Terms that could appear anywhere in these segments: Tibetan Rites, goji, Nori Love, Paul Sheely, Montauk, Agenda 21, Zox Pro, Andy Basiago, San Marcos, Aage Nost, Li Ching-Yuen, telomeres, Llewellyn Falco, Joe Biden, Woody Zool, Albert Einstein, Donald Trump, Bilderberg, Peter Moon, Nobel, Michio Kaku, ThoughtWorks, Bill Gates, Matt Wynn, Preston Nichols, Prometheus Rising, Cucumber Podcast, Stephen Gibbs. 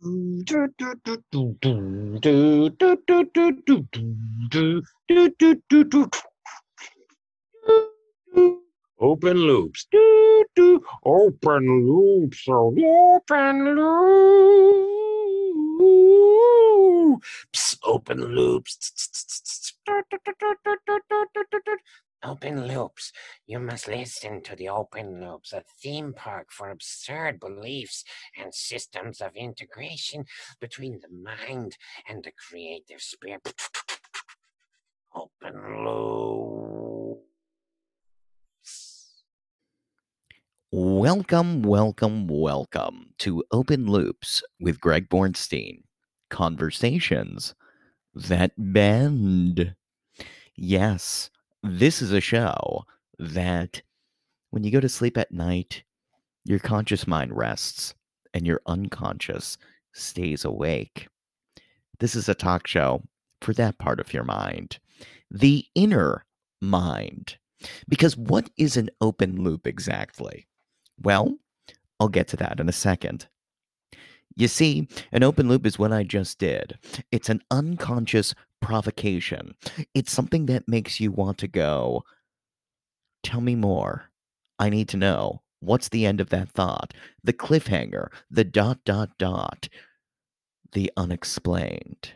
Open loops. Open loops. Open loops. Open loops. Open loops. You must listen to the Open Loops, a theme park for absurd beliefs and systems of integration between the mind and the creative spirit. Open Loops. Welcome, welcome, welcome to Open Loops with Greg Bornstein. Conversations that bend. Yes. This is a show that when you go to sleep at night, your conscious mind rests and your unconscious stays awake. This is a talk show for that part of your mind, the inner mind. Because what is an open loop exactly? Well, I'll get to that in a second. You see, an open loop is what I just did. It's an unconscious provocation. It's something that makes you want to go, tell me more. I need to know. What's the end of that thought? The cliffhanger, the ... the unexplained.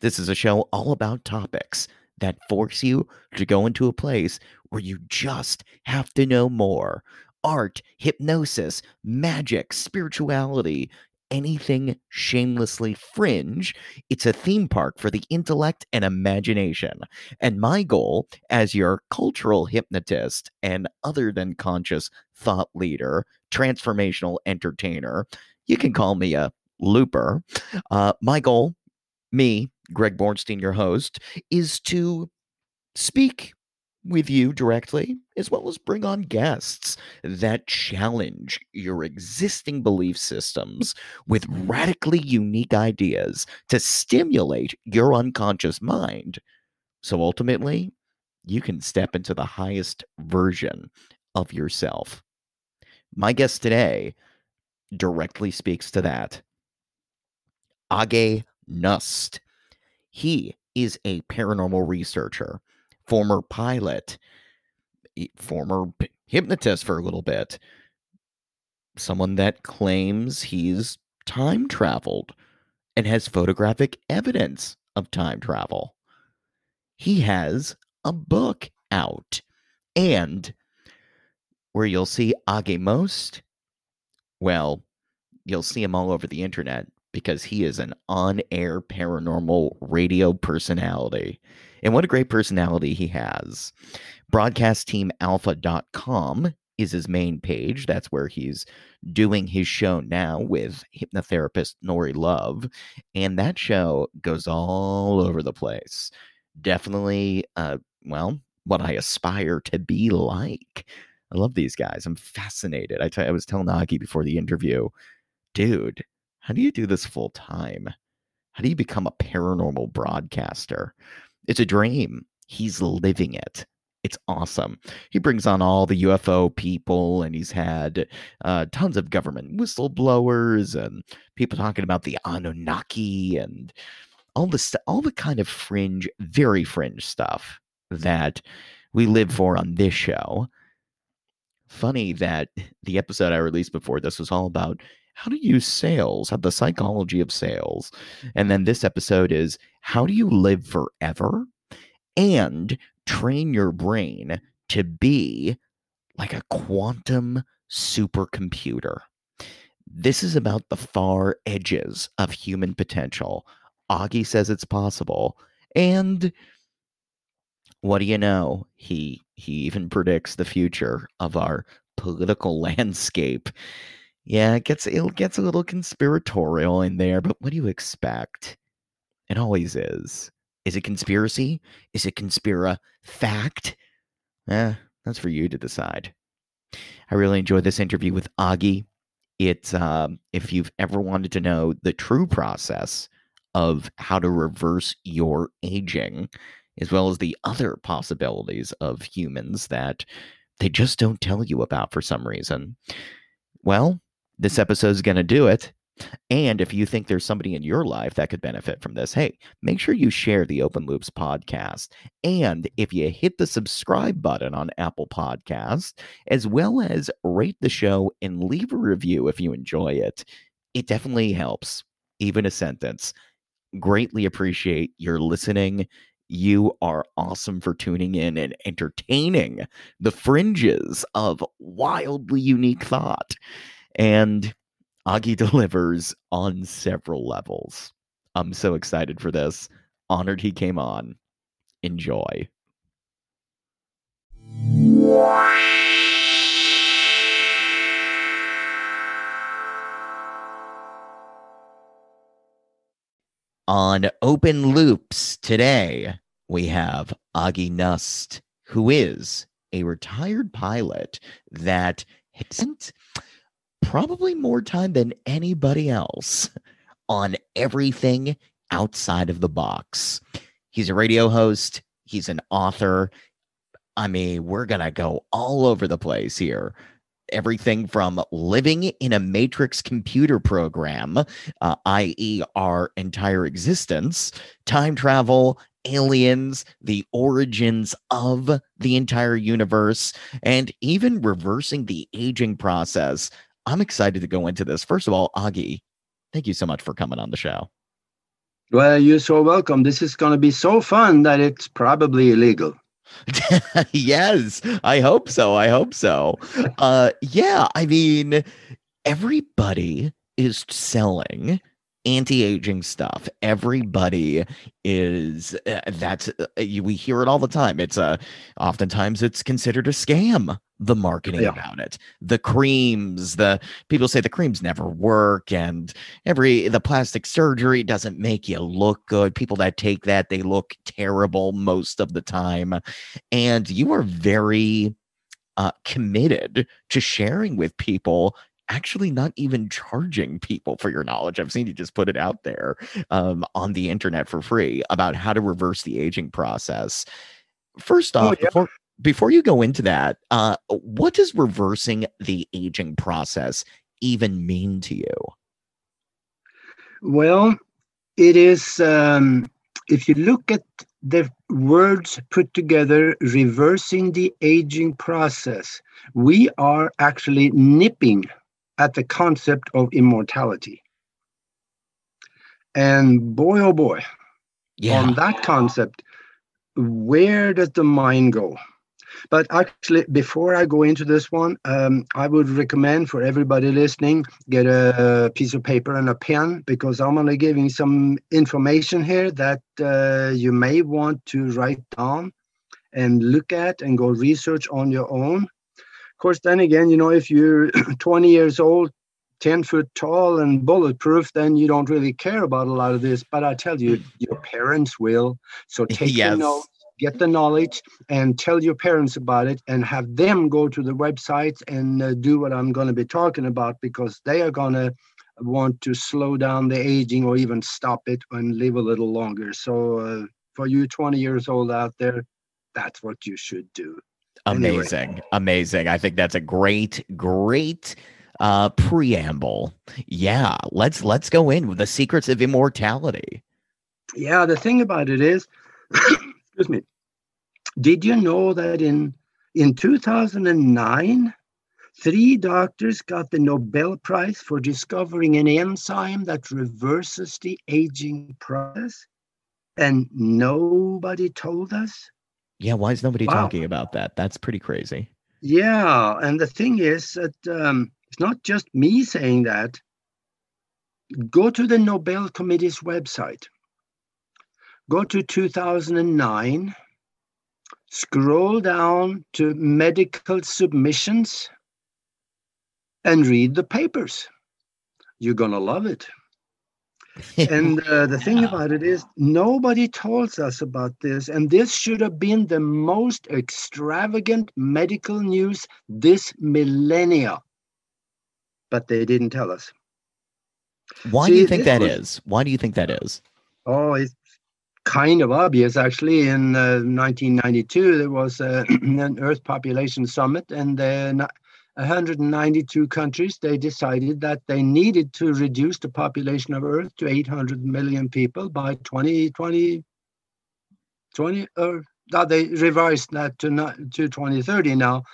This is a show all about topics that force you to go into a place where you just have to know more. Art, hypnosis, magic, spirituality, anything shamelessly fringe. It's a theme park for the intellect and imagination. And my goal as your cultural hypnotist and other than conscious thought leader, transformational entertainer, you can call me a looper. My goal, me, Greg Bornstein, your host, is to speak with you directly, as well as bring on guests that challenge your existing belief systems with radically unique ideas to stimulate your unconscious mind. So ultimately, you can step into the highest version of yourself. My guest today directly speaks to that. Aage Nost. He is a paranormal researcher, former pilot, former hypnotist for a little bit, someone that claims he's time traveled and has photographic evidence of time travel. He has a book out, and where you'll see Aage Nost, well, you'll see him all over the internet because he is an on-air paranormal radio personality. And what a great personality he has. Broadcastteamalpha.com is his main page. That's where he's doing his show now with hypnotherapist Nori Love. And that show goes all over the place. Definitely, what I aspire to be like. I love these guys. I'm fascinated. I was telling Aage before the interview, dude, how do you do this full time? How do you become a paranormal broadcaster? It's a dream. He's living it. It's awesome. He brings on all the UFO people, and he's had tons of government whistleblowers and people talking about the Anunnaki and all the kind of fringe, very fringe stuff that we live for on this show. Funny that the episode I released before this was all about how to use sales, how the psychology of sales. And then this episode is how do you live forever and train your brain to be like a quantum supercomputer. This is about the far edges of human potential. Aage says it's possible. And what do you know? He even predicts the future of our political landscape. Yeah, it gets a little conspiratorial in there, but what do you expect? It always is. Is it conspiracy? Is it conspira-fact? That's for you to decide. I really enjoyed this interview with Aage. It's, if you've ever wanted to know the true process of how to reverse your aging, as well as the other possibilities of humans that they just don't tell you about for some reason, well, this episode is going to do it. And if you think there's somebody in your life that could benefit from this, hey, make sure you share the Open Loops podcast. And if you hit the subscribe button on Apple Podcasts, as well as rate the show and leave a review if you enjoy it, it definitely helps. Even a sentence. Greatly appreciate your listening. You are awesome for tuning in and entertaining the fringes of wildly unique thought. And Aage delivers on several levels. I'm so excited for this. Honored he came on. Enjoy. On Open Loops today, we have Aage Nost, who is a retired pilot that spent probably more time than anybody else on everything outside of the box. He's a radio host. He's an author. I mean, we're going to go all over the place here. Everything from living in a matrix computer program, i.e. our entire existence, time travel, aliens, the origins of the entire universe, and even reversing the aging process. I'm excited to go into this. First of all, Aage, thank you so much for coming on the show. Well, you're so welcome. This is going to be so fun that it's probably illegal. Yes, I hope so. I hope so. Yeah, I mean, everybody is selling anti-aging stuff. Everybody is we hear it all the time. It's oftentimes it's considered a scam. The marketing about it, the creams, the people say the creams never work, and the plastic surgery doesn't make you look good. People that take that, they look terrible most of the time. And you are very committed to sharing with people, actually not even charging people for your knowledge. I've seen you just put it out there on the internet for free about how to reverse the aging process. First off, before you go into that, what does reversing the aging process even mean to you? Well, it is, if you look at the words put together, reversing the aging process, we are actually nipping at the concept of immortality. And boy, oh boy, on that concept, where does the mind go? But actually, before I go into this one, I would recommend for everybody listening, get a piece of paper and a pen, because I'm only giving some information here that you may want to write down and look at and go research on your own. Of course, then again, you know, if you're 20 years old, 10 foot tall and bulletproof, then you don't really care about a lot of this. But I tell you, your parents will. So take your notes. Get the knowledge and tell your parents about it and have them go to the websites and do what I'm going to be talking about, because they are going to want to slow down the aging or even stop it and live a little longer. So for you 20 years old out there, that's what you should do. Amazing. Anyway. Amazing. I think that's a great, great preamble. Yeah. Let's go in with the secrets of immortality. Yeah. The thing about it is, excuse me. Did you know that in 2009, 3 doctors got the Nobel Prize for discovering an enzyme that reverses the aging process? And nobody told us? Yeah, why is nobody talking about that? That's pretty crazy. Yeah, and the thing is that it's not just me saying that. Go to the Nobel Committee's website. Go to 2009, scroll down to medical submissions, and read the papers. You're going to love it. And the thing about it is, nobody tells us about this. And this should have been the most extravagant medical news this millennia. But they didn't tell us. Why do you think that is? Why do you think that is? Oh, it's kind of obvious, actually. In 1992, there was an Earth Population Summit, and 192 countries, they decided that they needed to reduce the population of Earth to 800 million people by 2020, they revised that to 2030 now.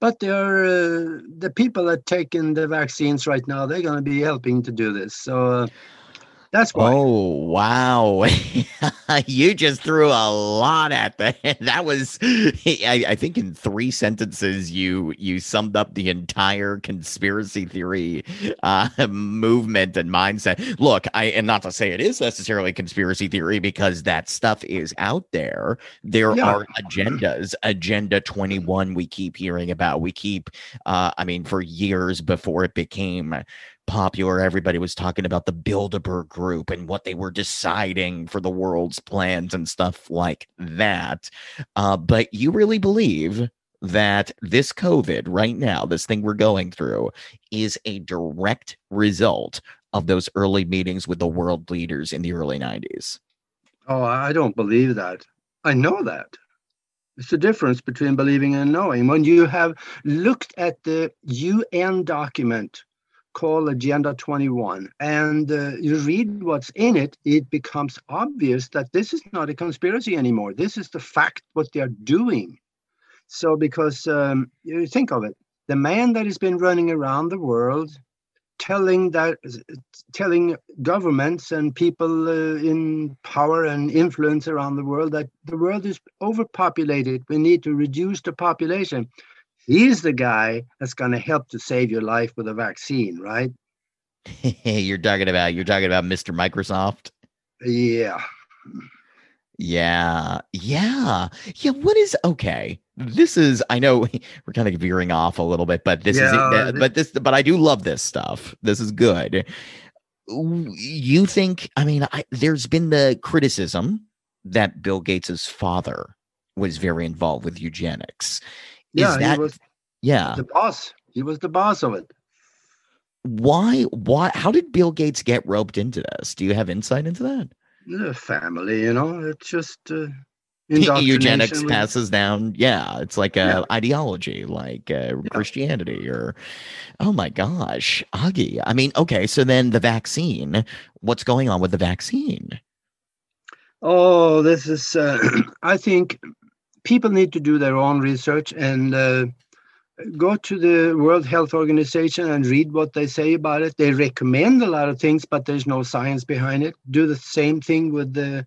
But the people that are taking the vaccines right now, they're going to be helping to do this. So that's why. Oh, wow. You just threw a lot at that. That was, I think in 3 sentences, you summed up the entire conspiracy theory movement and mindset. Look, and not to say it is necessarily conspiracy theory, because that stuff is out there. There are agendas. Agenda 21 we keep hearing about. We keep, for years before it became popular, everybody was talking about the Bilderberg group and what they were deciding for the world's plans and stuff like that. But you really believe that this COVID right now, this thing we're going through, is a direct result of those early meetings with the world leaders in the early 90s? Oh, I don't believe that. I know that. It's the difference between believing and knowing. When you have looked at the UN document called Agenda 21, and you read what's in it, it becomes obvious that this is not a conspiracy anymore. This is the fact what they are doing. So because you think of it, the man that has been running around the world telling governments and people in power and influence around the world that the world is overpopulated, we need to reduce the population. He's the guy that's going to help to save your life with a vaccine, right? You're talking about Mr. Microsoft. Yeah. What is okay? This is, I know we're kind of veering off a little bit, but this, but I do love this stuff. This is good. You think? There's been the criticism that Bill Gates's father was very involved with eugenics. He was the boss. He was the boss of it. Why? How did Bill Gates get roped into this? Do you have insight into that? The family, it's just eugenics passes down. Yeah, it's like an ideology, like Christianity or, oh my gosh, Aggie. Okay, so then the vaccine, what's going on with the vaccine? Oh, this is, I think, people need to do their own research and go to the World Health Organization and read what they say about it. They recommend a lot of things, but there's no science behind it. Do the same thing with the,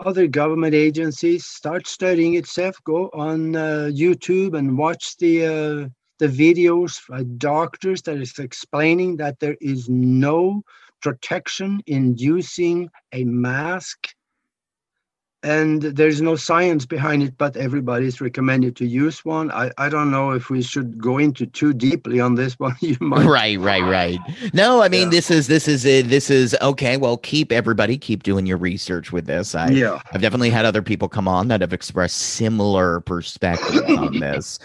other government agencies. Start studying itself. Go on YouTube and watch the videos by doctors that is explaining that there is no protection in using a mask. And there's no science behind it, but everybody's recommended to use one. I don't know if we should go into too deeply on this one. You might. Right. No, this is okay. Well, keep doing your research with this. I've definitely had other people come on that have expressed similar perspectives on this.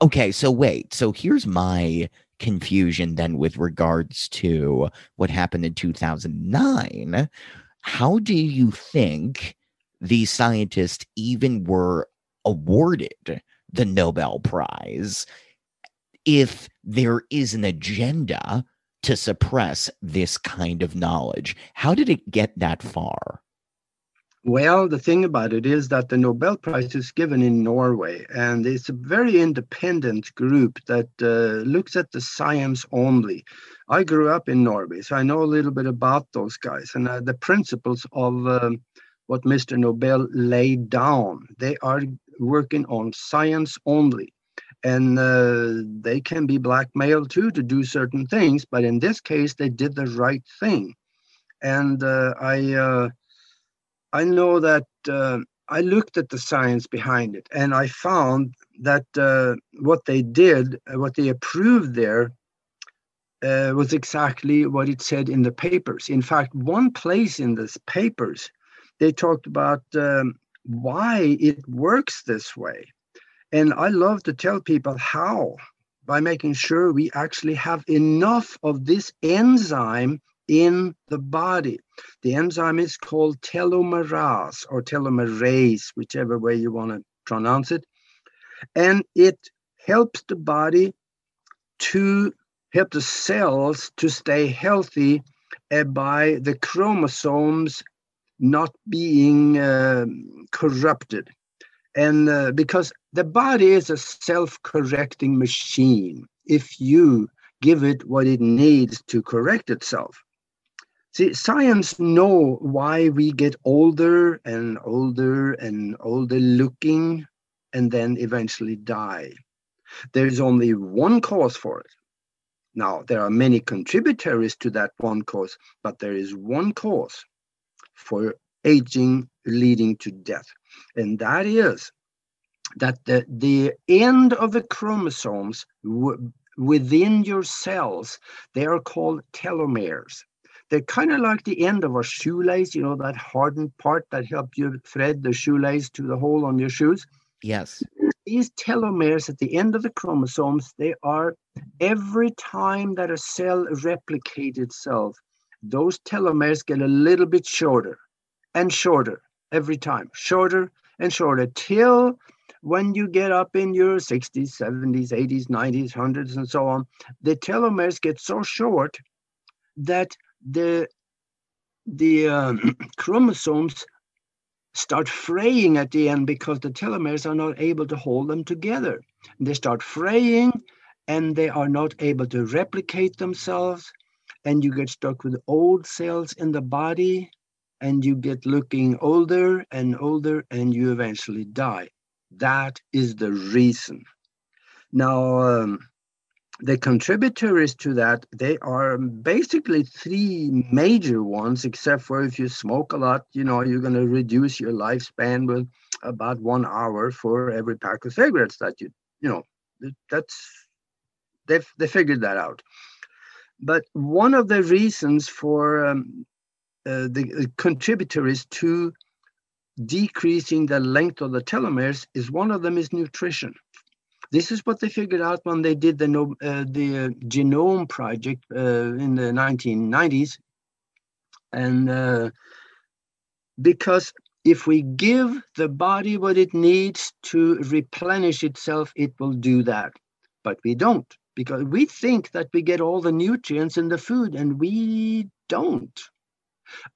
Okay, so wait. So here's my confusion then with regards to what happened in 2009. How do you think these scientists even were awarded the Nobel Prize if there is an agenda to suppress this kind of knowledge? How did it get that far? Well, the thing about it is that the Nobel Prize is given in Norway, and it's a very independent group that looks at the science only. I grew up in Norway, so I know a little bit about those guys and the principles of what Mr. Nobel laid down. They are working on science only, and they can be blackmailed too to do certain things, but in this case, they did the right thing. And I know that I looked at the science behind it, and I found that what they did, what they approved there, was exactly what it said in the papers. In fact, one place in these papers, they talked about why it works this way. And I love to tell people how, by making sure we actually have enough of this enzyme in the body. The enzyme is called telomerase or telomerase, whichever way you want to pronounce it. And it helps the body to help the cells to stay healthy by the chromosomes not being corrupted. And because the body is a self-correcting machine, if you give it what it needs to correct itself. See, science knows why we get older and older and older looking and then eventually die. There's only one cause for it. Now, there are many contributors to that one cause, but there is one cause for aging leading to death. And that is that the end of the chromosomes within your cells, they are called telomeres. They're kind of like the end of a shoelace, you know, that hardened part that helps you thread the shoelace to the hole on your shoes. Yes. These telomeres at the end of the chromosomes, they are, every time that a cell replicates itself, those telomeres get a little bit shorter and shorter every time, shorter and shorter, till when you get up in your 60s, 70s, 80s, 90s, 100s, and so on, the telomeres get so short that the chromosomes start fraying at the end because the telomeres are not able to hold them together. They start fraying and they are not able to replicate themselves, and you get stuck with old cells in the body, and you get looking older and older, and you eventually die. That is the reason. Now, the contributors to that, they are basically three major ones, except for if you smoke a lot, you know, you're going to reduce your lifespan with about 1 hour for every pack of cigarettes that you know, that's, they figured that out. But one of the reasons for the contributors to decreasing the length of the telomeres is, one of them is nutrition. This is what they figured out when they did the genome project in the 1990s. And because if we give the body what it needs to replenish itself, it will do that. But we don't, because we think that we get all the nutrients in the food, and we don't.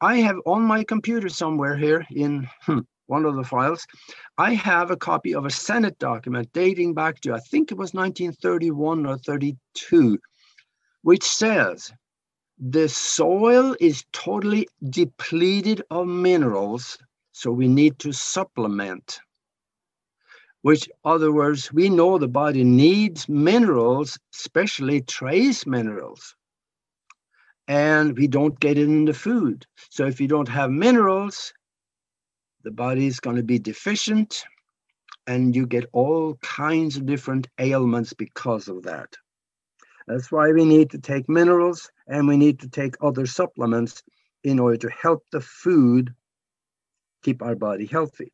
I have on my computer somewhere here in one of the files, I have a copy of a Senate document dating back to, I think it was 1931 or 32, which says the soil is totally depleted of minerals, so we need to supplement. Which, in other words, we know the body needs minerals, especially trace minerals, and we don't get it in the food. So if you don't have minerals, the body is going to be deficient, and you get all kinds of different ailments because of that. That's why we need to take minerals, and we need to take other supplements in order to help the food keep our body healthy.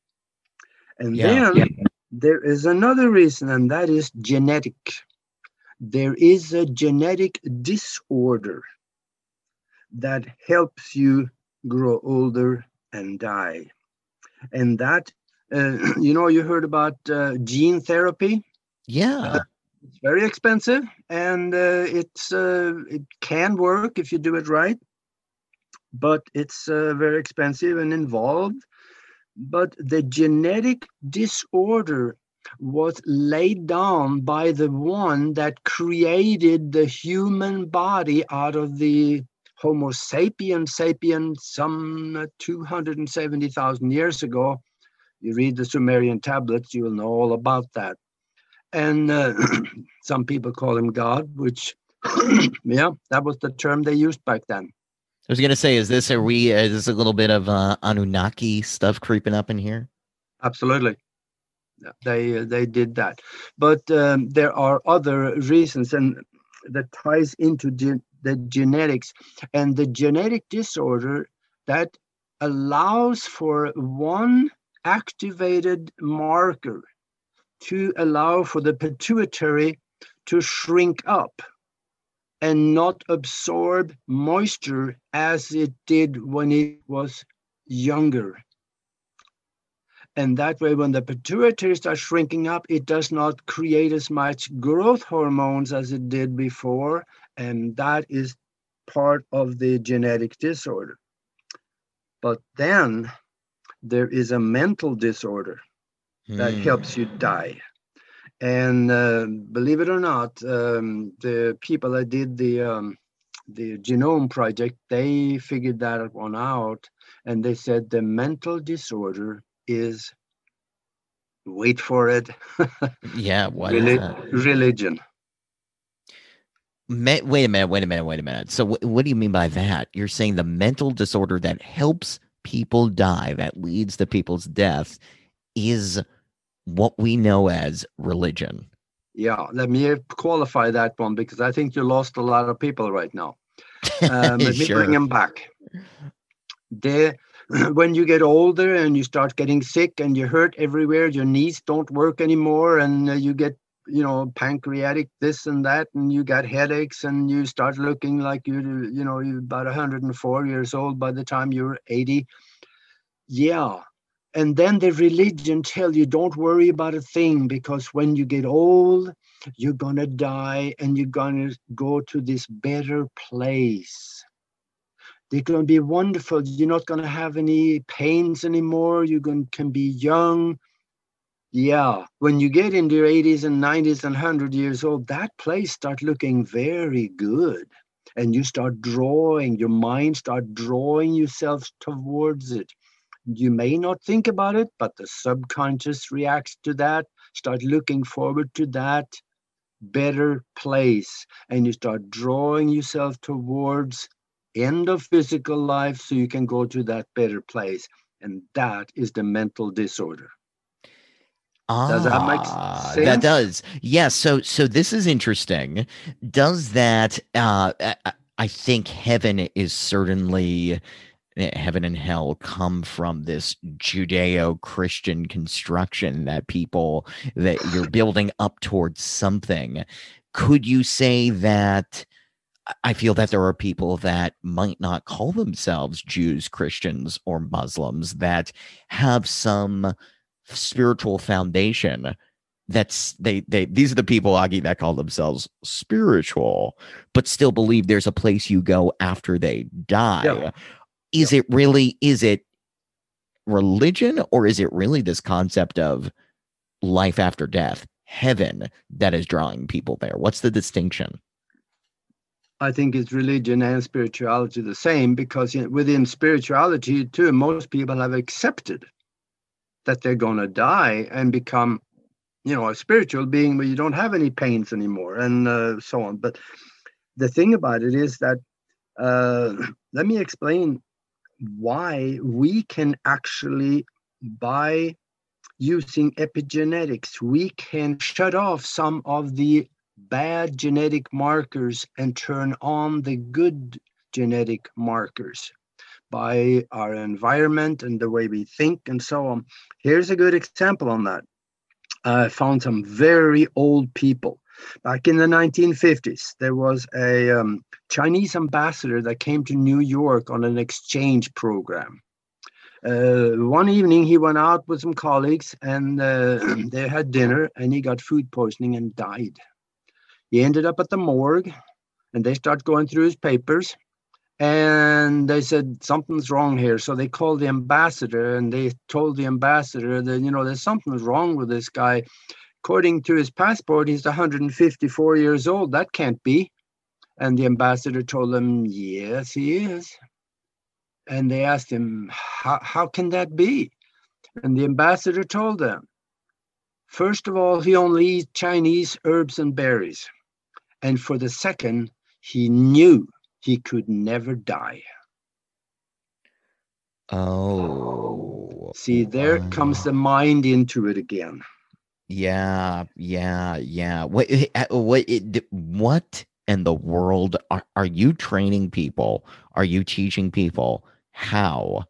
And then there is another reason, and that is genetic. There is a genetic disorder that helps you grow older and die. And that, you know, you heard about gene therapy. Yeah. It's very expensive, and it can work if you do it right. But it's very expensive and involved. But the genetic disorder was laid down by the one that created the human body out of the Homo sapien, some 270,000 years ago. You read the Sumerian tablets, you will know all about that. And some people call him God, which, yeah, that was the term they used back then. I was going to say, is this a little bit of Anunnaki stuff creeping up in here? Absolutely. They did that. But there are other reasons, and that ties into the genetics, and the genetic disorder that allows for one activated marker to allow for the pituitary to shrink up and not absorb moisture as it did when it was younger. And that way, when the pituitaries are shrinking up, it does not create as much growth hormones as it did before. And that is part of the genetic disorder. But then there is a mental disorder that helps you die. And believe it or not, the people that did the genome project, they figured that one out. And they said the mental disorder is, wait for it. Yeah, what is that? Religion. Wait a minute. So what do you mean by that? You're saying the mental disorder that helps people die, that leads to people's deaths, is what we know as religion. Yeah, let me qualify that one, because I think you lost a lot of people right now. Let me bring them back. When you get older and you start getting sick and you hurt everywhere, your knees don't work anymore, and you get, you know, pancreatic this and that, and you got headaches, and you start looking like you're about 104 years old by the time you're 80. Yeah. And then the religion tell you, don't worry about a thing, because when you get old, you're going to die and you're going to go to this better place. They're going to be wonderful. You're not going to have any pains anymore. You can be young. Yeah. When you get into your 80s and 90s and 100 years old, that place starts looking very good. And you start drawing. Your mind starts drawing yourself towards it. You may not think about it, but the subconscious reacts to that. Start looking forward to that better place. And you start drawing yourself towards end of physical life, so you can go to that better place. And that is the mental disorder. Does that make sense? That does. Yes. Yeah, so this is interesting. Does that, I think heaven is certainly, heaven and hell come from this Judeo-Christian construction that you're building up towards something. Could you say that? I feel that there are people that might not call themselves Jews, Christians, or Muslims that have some spiritual foundation. These are the people, Aggie, that call themselves spiritual, but still believe there's a place you go after they die. Yeah. Is it religion, or is it really this concept of life after death, heaven, that is drawing people there? What's the distinction? I think it's religion and spirituality the same, because within spirituality too, most people have accepted that they're going to die and become, a spiritual being where you don't have any pains anymore, and so on. But the thing about it is that, let me explain why we can actually, by using epigenetics, we can shut off some of the bad genetic markers and turn on the good genetic markers by our environment and the way we think and so on. Here's a good example on that. I found some very old people. Back in the 1950s, there was a Chinese ambassador that came to New York on an exchange program. One evening, he went out with some colleagues, and they had dinner, and he got food poisoning and died. He ended up at the morgue, and they start going through his papers, and they said, something's wrong here. So they called the ambassador, and they told the ambassador that, there's something wrong with this guy. According to his passport, he's 154 years old. That can't be. And the ambassador told them, yes, he is. And they asked him, how can that be? And the ambassador told them, first of all, he only eats Chinese herbs and berries. And for the second, he knew he could never die. Oh. See, there comes the mind into it again. Yeah. What in the world are you training people? Are you teaching people how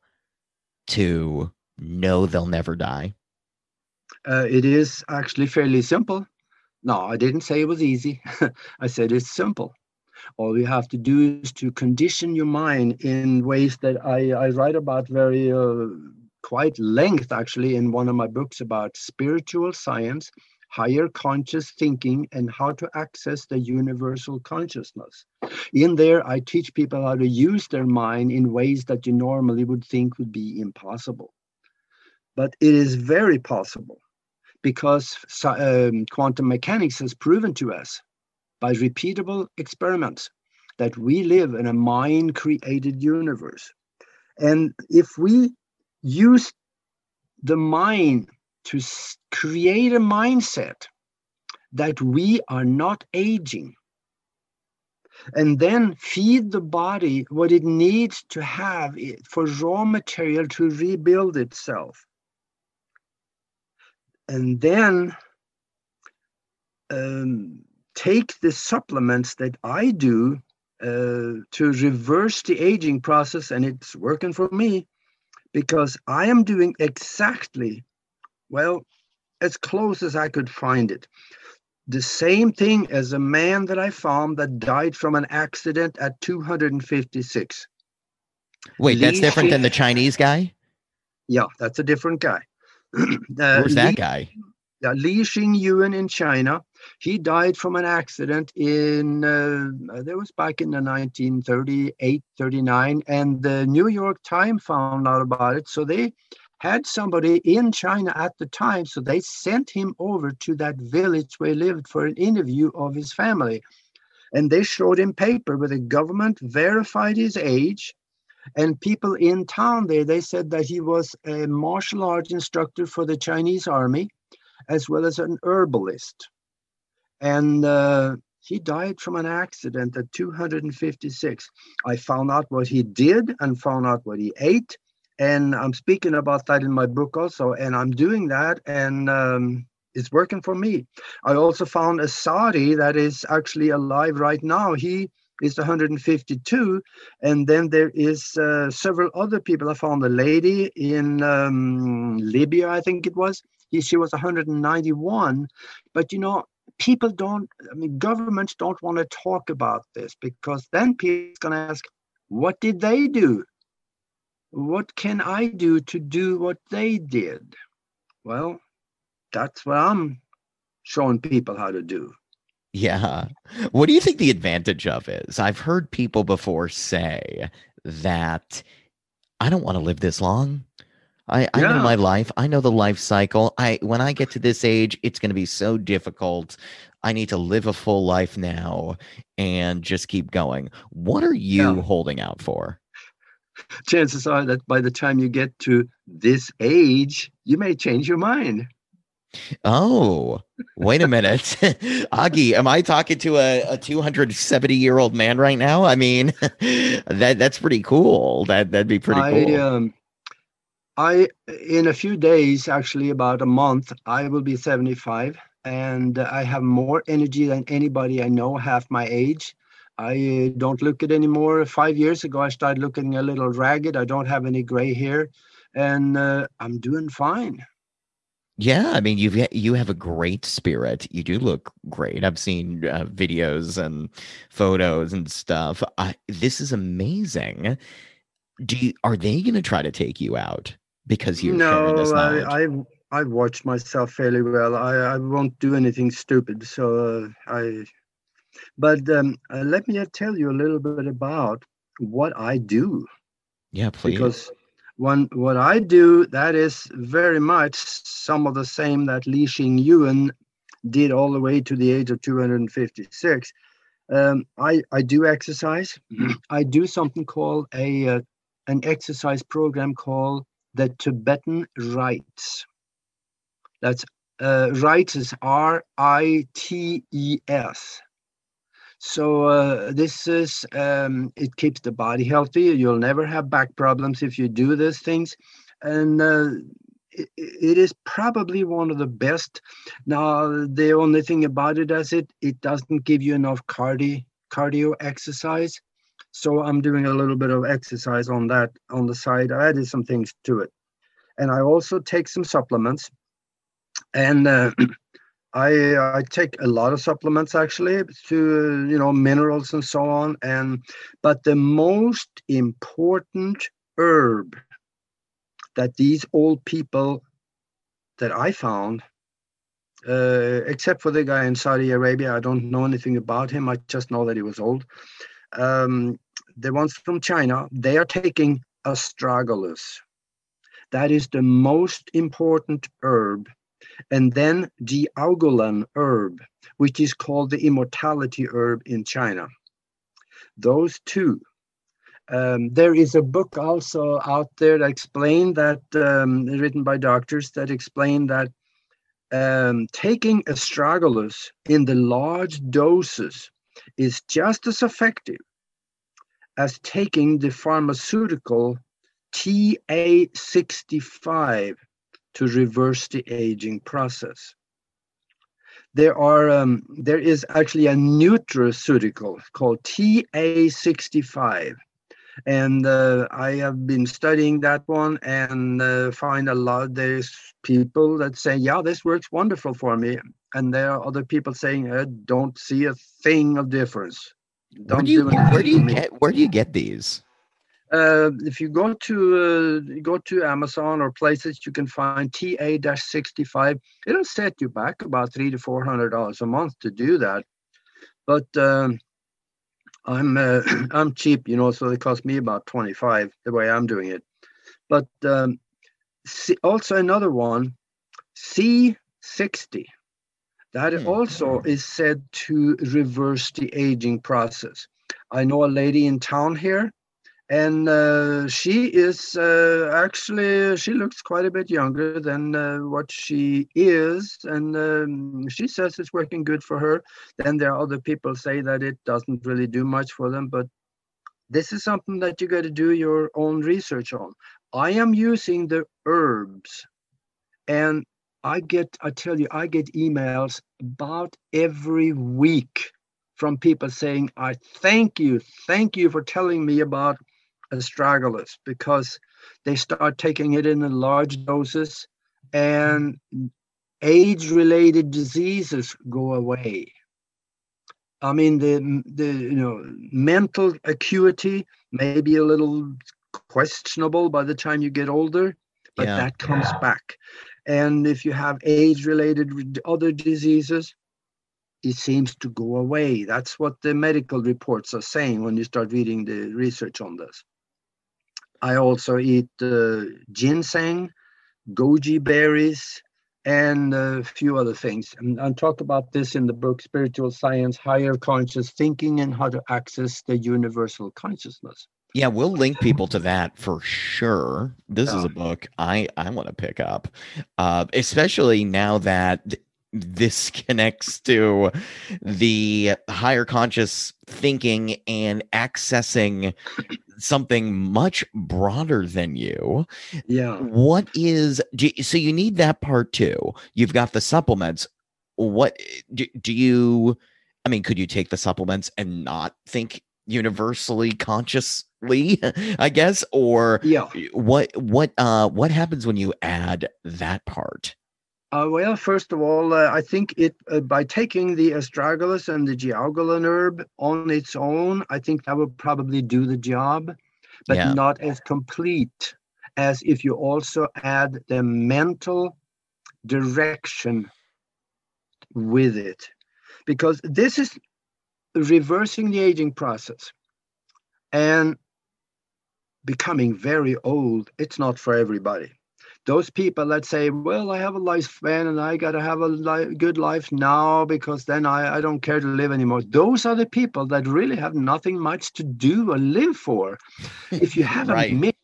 to know they'll never die? It is actually fairly simple. No, I didn't say it was easy. I said it's simple. All you have to do is to condition your mind in ways that I write about very quite length actually in one of my books about spiritual science, higher conscious thinking, and how to access the universal consciousness. In there, I teach people how to use their mind in ways that you normally would think would be impossible. But it is very possible, because quantum mechanics has proven to us by repeatable experiments that we live in a mind-created universe. And if we use the mind to create a mindset that we are not aging, and then feed the body what it needs to have for raw material to rebuild itself, and then take the supplements that I do to reverse the aging process, and it's working for me, because I am doing exactly, well, as close as I could find it, the same thing as a man that I found that died from an accident at 256. Wait, Li, that's different than the Chinese guy? Yeah, that's a different guy. Who's that guy? Yeah, Li Ching-Yuen in China. He died from an accident in, that was back in the 1938, 39, and the New York Times found out about it. So they had somebody in China at the time, so they sent him over to that village where he lived for an interview of his family. And they showed him paper where the government verified his age. And people in town there, they said that he was a martial arts instructor for the Chinese army, as well as an herbalist. And he died from an accident at 256. I found out what he did and found out what he ate. And I'm speaking about that in my book also. And I'm doing that, and it's working for me. I also found a Saudi that is actually alive right now. He is 152. And then there is several other people. I found a lady in Libya, I think it was. She was 191. But, you know, people don't, I mean, governments don't want to talk about this, because then people are going to ask, what did they do? What can I do to do what they did? Well, that's what I'm showing people how to do. Yeah. What do you think the advantage of is? I've heard people before say that I don't want to live this long. I know my life. I know the life cycle. When I get to this age, it's going to be so difficult. I need to live a full life now and just keep going. What are you holding out for? Chances are that by the time you get to this age, you may change your mind. Oh, wait a minute. Aage, am I talking to a 270-year-old man right now? I mean, that's pretty cool. That'd be pretty cool. In a few days, actually about a month, I will be 75, and I have more energy than anybody I know half my age. I don't look it anymore. 5 years ago, I started looking a little ragged. I don't have any gray hair, and I'm doing fine. Yeah, I mean, you have a great spirit. You do look great. I've seen videos and photos and stuff. This is amazing. Are they going to try to take you out? Because you share this knowledge. I've watched myself fairly well. I won't do anything stupid. So let me tell you a little bit about what I do. Yeah, please. Because what I do, that is very much some of the same that Li Ching-Yuen did all the way to the age of 256. I do exercise. I do something called an exercise program called the Tibetan Rites. That's Rites is R-I-T-E-S. So this is, it keeps the body healthy. You'll never have back problems if you do these things. And it is probably one of the best. Now, the only thing about it is it doesn't give you enough cardio exercise. So I'm doing a little bit of exercise on that on the side. I added some things to it. And I also take some supplements. And I take a lot of supplements, actually, to, you know, minerals and so on. But the most important herb that these old people that I found, except for the guy in Saudi Arabia, I don't know anything about him. I just know that he was old. The ones from China, they are taking astragalus. That is the most important herb. And then jiaogulan herb, which is called the immortality herb in China. Those two. There is a book also out there that explained that, written by doctors, that explain that taking astragalus in the large doses is just as effective as taking the pharmaceutical TA65 to reverse the aging process. There is actually a nutraceutical called TA65. And I have been studying that one and find a lot. There's people that say, yeah, this works wonderful for me. And there are other people saying, I don't see a thing of difference. Where do you get these? If you go to Amazon or places, you can find TA-65. It'll set you back about $300 to $400 a month to do that. But I'm cheap, you know, so it cost me about 25 the way I'm doing it. But also another one, C60, that also is said to reverse the aging process. I know a lady in town here, and she is actually, she looks quite a bit younger than what she is. And she says it's working good for her. Then there are other people say that it doesn't really do much for them. But this is something that you got to do your own research on. I am using the herbs. And I tell you, I get emails about every week from people saying, I thank you for telling me about astragalus, because they start taking it in large doses and age-related diseases go away. I mean, the you know, mental acuity may be a little questionable by the time you get older, but that comes back. And if you have age-related other diseases, it seems to go away. That's what the medical reports are saying when you start reading the research on this. I also eat ginseng, goji berries, and a few other things. And I talk about this in the book, Spiritual Science, Higher Conscious Thinking, and How to Access the Universal Consciousness. Yeah, we'll link people to that for sure. This is a book I want to pick up, especially now that this connects to the higher conscious thinking and accessing something much broader than you. Yeah. What is, so you need that part too. You've got the supplements. What do you, I mean, could you take the supplements and not think universally consciously, I guess, or what happens when you add that part? Well, first of all, I think it by taking the astragalus and the jiaogulan herb on its own, I think that would probably do the job, but not as complete as if you also add the mental direction with it. Because this is reversing the aging process and becoming very old. It's not for everybody. Those people that say, well, I have a lifespan and I got to have a good life now because then I don't care to live anymore. Those are the people that really have nothing much to do or live for. If you have a mission,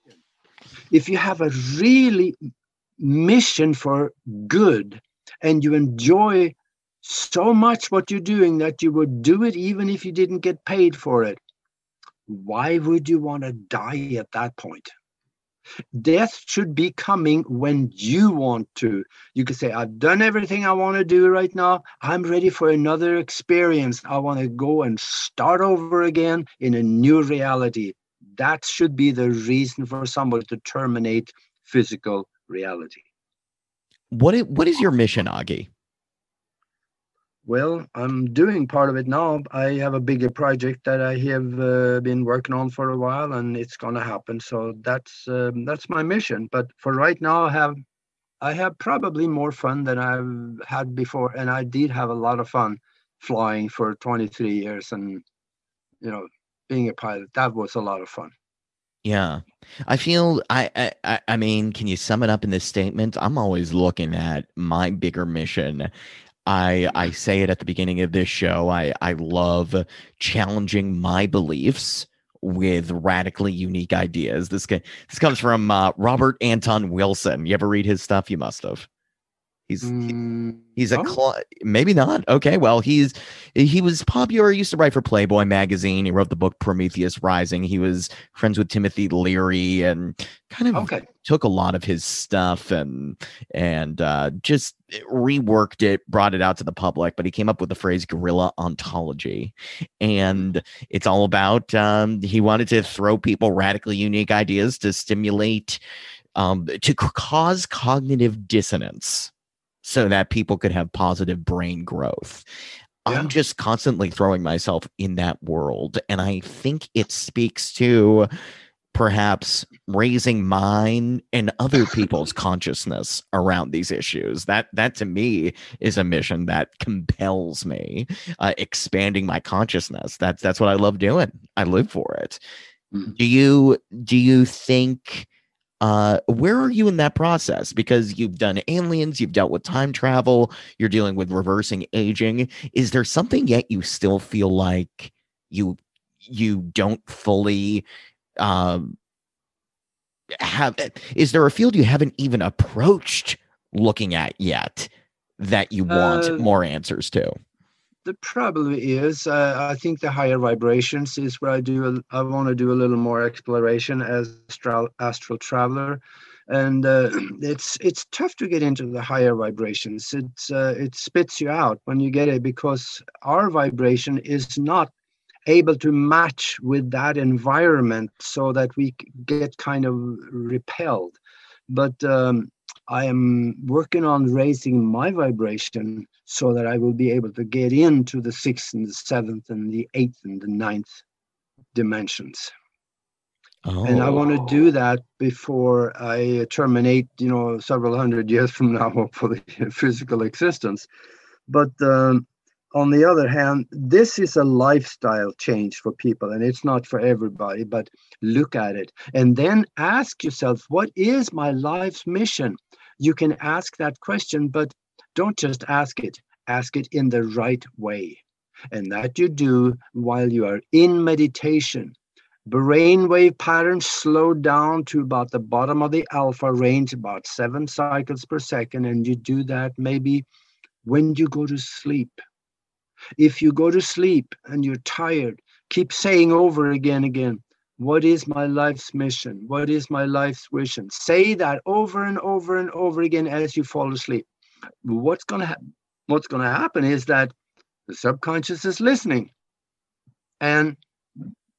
if you have a really mission for good and you enjoy so much what you're doing that you would do it even if you didn't get paid for it, why would you want to die at that point? Death should be coming when you want to. You can say, I've done everything I want to do right now. I'm ready for another experience. I want to go and start over again in a new reality. That should be the reason for somebody to terminate physical reality. What is your mission, Aage? Well, I'm doing part of it now. I have a bigger project that I have been working on for a while, and it's going to happen. So that's my mission. But for right now, I have probably more fun than I've had before, and I did have a lot of fun flying for 23 years, and you know, being a pilot, that was a lot of fun. Yeah, I feel I mean, can you sum it up in this statement? I'm always looking at my bigger mission. I say it at the beginning of this show. I love challenging my beliefs with radically unique ideas. This comes from Robert Anton Wilson. You ever read his stuff? You must have. He's a maybe not. Okay, well, he was popular. He used to write for Playboy magazine. He wrote the book Prometheus Rising. He was friends with Timothy Leary and kind of took a lot of his stuff and just reworked it, brought it out to the public. But he came up with the phrase guerrilla ontology, and it's all about he wanted to throw people radically unique ideas to stimulate to cause cognitive dissonance, so that people could have positive brain growth. Yeah. I'm just constantly throwing myself in that world. And I think it speaks to perhaps raising mine and other people's consciousness around these issues. That to me is a mission that compels me, expanding my consciousness. That's what I love doing. I live for it. Mm-hmm. Do you think... where are you in that process? Because you've done aliens, you've dealt with time travel, you're dealing with reversing aging. Is there something yet you still feel like you don't fully have? Is there a field you haven't even approached looking at yet that you want more answers to? There probably is. I think the higher vibrations is where I want to do a little more exploration as astral traveler, and it's tough to get into the higher vibrations. It spits you out when you get it, because our vibration is not able to match with that environment, so that we get kind of repelled. But I am working on raising my vibration so that I will be able to get into the 6th and the 7th and the 8th and the 9th dimensions. Oh. And I want to do that before I terminate, you know, several hundred years from now, hopefully, physical existence. But on the other hand, this is a lifestyle change for people, and it's not for everybody, but look at it. And then ask yourself, what is my life's mission? You can ask that question, but don't just ask it in the right way. And that you do while you are in meditation. Brainwave patterns slow down to about the bottom of the alpha range, about 7 cycles per second. And you do that maybe when you go to sleep. If you go to sleep and you're tired, keep saying over again, what is my life's mission? What is my life's vision? Say that over and over and over again as you fall asleep. What's going to happen is that the subconscious is listening. And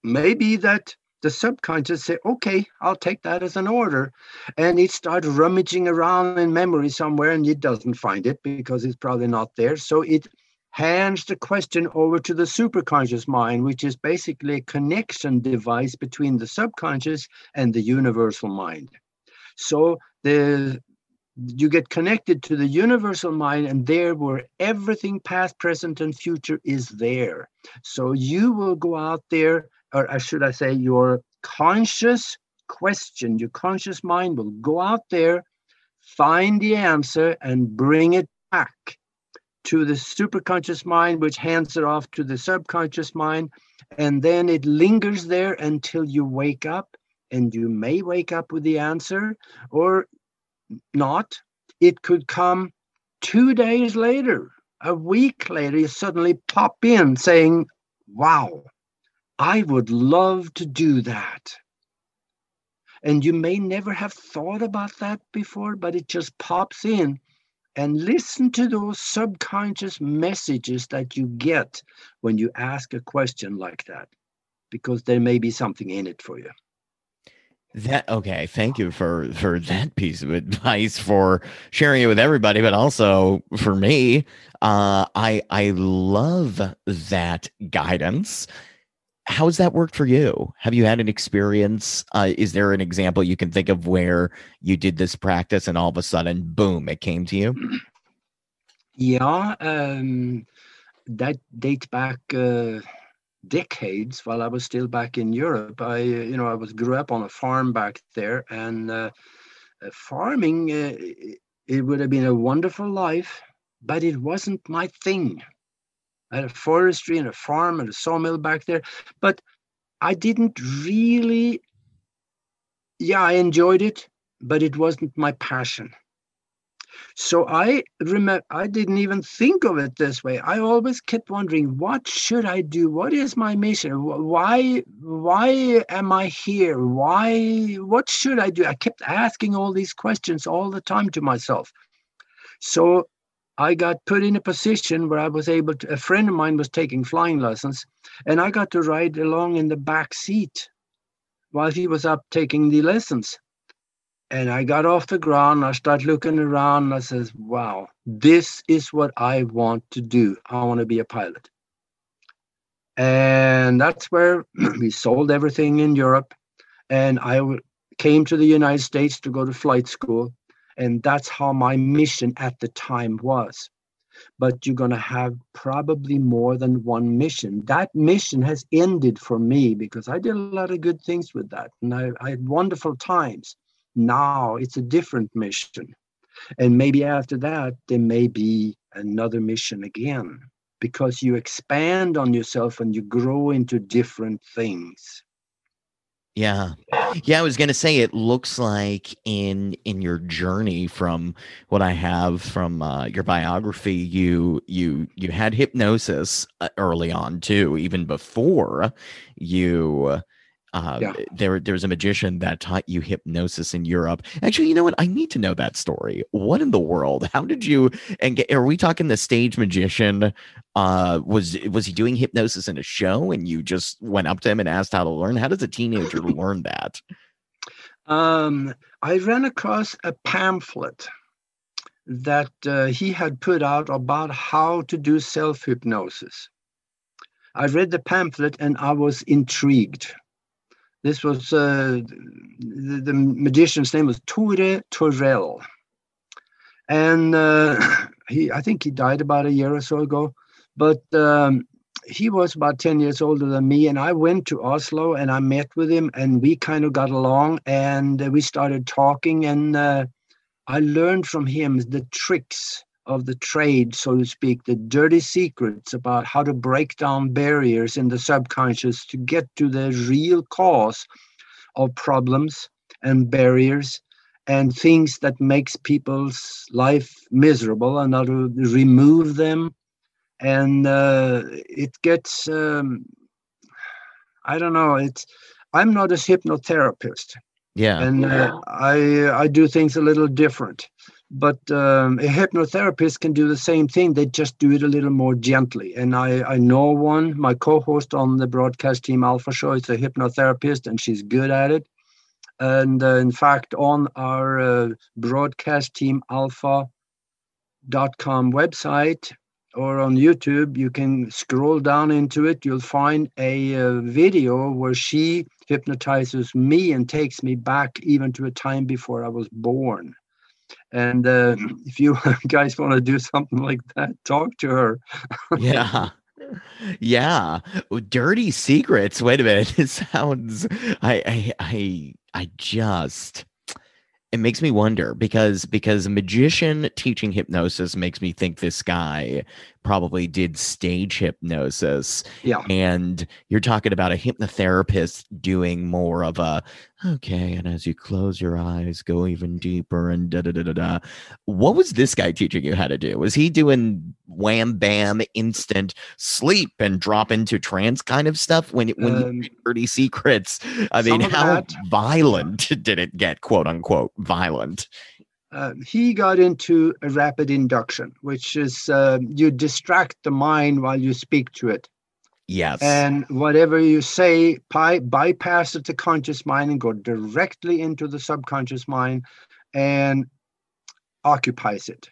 maybe that the subconscious say, okay, I'll take that as an order. And it starts rummaging around in memory somewhere, and it doesn't find it because it's probably not there. So it hands the question over to the superconscious mind, which is basically a connection device between the subconscious and the universal mind. So you get connected to the universal mind, and there where everything past, present, and future is there. So you will go out there, or should I say, your conscious question, your conscious mind will go out there, find the answer, and bring it back to the superconscious mind, which hands it off to the subconscious mind. And then it lingers there until you wake up, and you may wake up with the answer or not. It could come 2 days later, a week later, you suddenly pop in saying, wow, I would love to do that. And you may never have thought about that before, but it just pops in. And listen to those subconscious messages that you get when you ask a question like that, because there may be something in it for you. That okay, thank you for that piece of advice, for sharing it with everybody, but also for me. I love that guidance. How has that worked for you? Have you had an experience? Is there an example you can think of where you did this practice and all of a sudden, boom, it came to you? Yeah, that dates back decades. While I was still back in Europe, I grew up on a farm back there, and farming, it would have been a wonderful life, but it wasn't my thing. I had a forestry and a farm and a sawmill back there, but I didn't really, I enjoyed it, but it wasn't my passion. So I remember, I didn't even think of it this way. I always kept wondering, what should I do? What is my mission? Why am I here? What should I do? I kept asking all these questions all the time to myself. So I got put in a position where I was able to, a friend of mine was taking flying lessons, and I got to ride along in the back seat while he was up taking the lessons. And I got off the ground, I started looking around, and I says, wow, this is what I want to do. I want to be a pilot. And that's where we sold everything in Europe. And I came to the United States to go to flight school. And that's how my mission at the time was. But you're going to have probably more than one mission. That mission has ended for me because I did a lot of good things with that. And I had wonderful times. Now it's a different mission. And maybe after that, there may be another mission again, because you expand on yourself and you grow into different things. Yeah. Yeah, I was going to say, it looks like in your journey, from what I have from your biography, you had hypnosis early on too, even before you there's a magician that taught you hypnosis in Europe. Actually, you know what? I need to know that story. What in the world? How did you are we talking the stage magician? Was he doing hypnosis in a show and you just went up to him and asked how to learn? How does a teenager learn that? I ran across a pamphlet that he had put out about how to do self-hypnosis. I read the pamphlet and I was intrigued. This was, the magician's name was Tore Thorell. And I think he died about a year or so ago. But he was about 10 years older than me. And I went to Oslo and I met with him. And we kind of got along and we started talking. And I learned from him the tricks of the trade, so to speak, the dirty secrets about how to break down barriers in the subconscious to get to the real cause of problems and barriers and things that makes people's life miserable, and how to remove them. And it gets, I don't know, I'm not a hypnotherapist. Yeah. And I do things a little different. But a hypnotherapist can do the same thing. They just do it a little more gently. And I know one, my co-host on the Broadcast Team Alpha show is a hypnotherapist, and she's good at it. And in fact, on our Broadcastteamalpha.com website or on YouTube, you can scroll down into it. You'll find a video where she hypnotizes me and takes me back even to a time before I was born. And if you guys want to do something like that, talk to her. Yeah. Yeah. Dirty secrets. Wait a minute. It sounds, I just, it makes me wonder, because a magician teaching hypnosis makes me think this guy probably did stage hypnosis. Yeah. And you're talking about a hypnotherapist doing more of a, okay, and as you close your eyes, go even deeper and da-da-da-da-da. What was this guy teaching you how to do? Was he doing wham, bam, instant sleep and drop into trance kind of stuff? When you dirty secrets, I mean, how violent did it get, quote unquote, violent? He got into a rapid induction, which is you distract the mind while you speak to it. Yes. And whatever you say, bypasses the conscious mind and go directly into the subconscious mind and occupies it.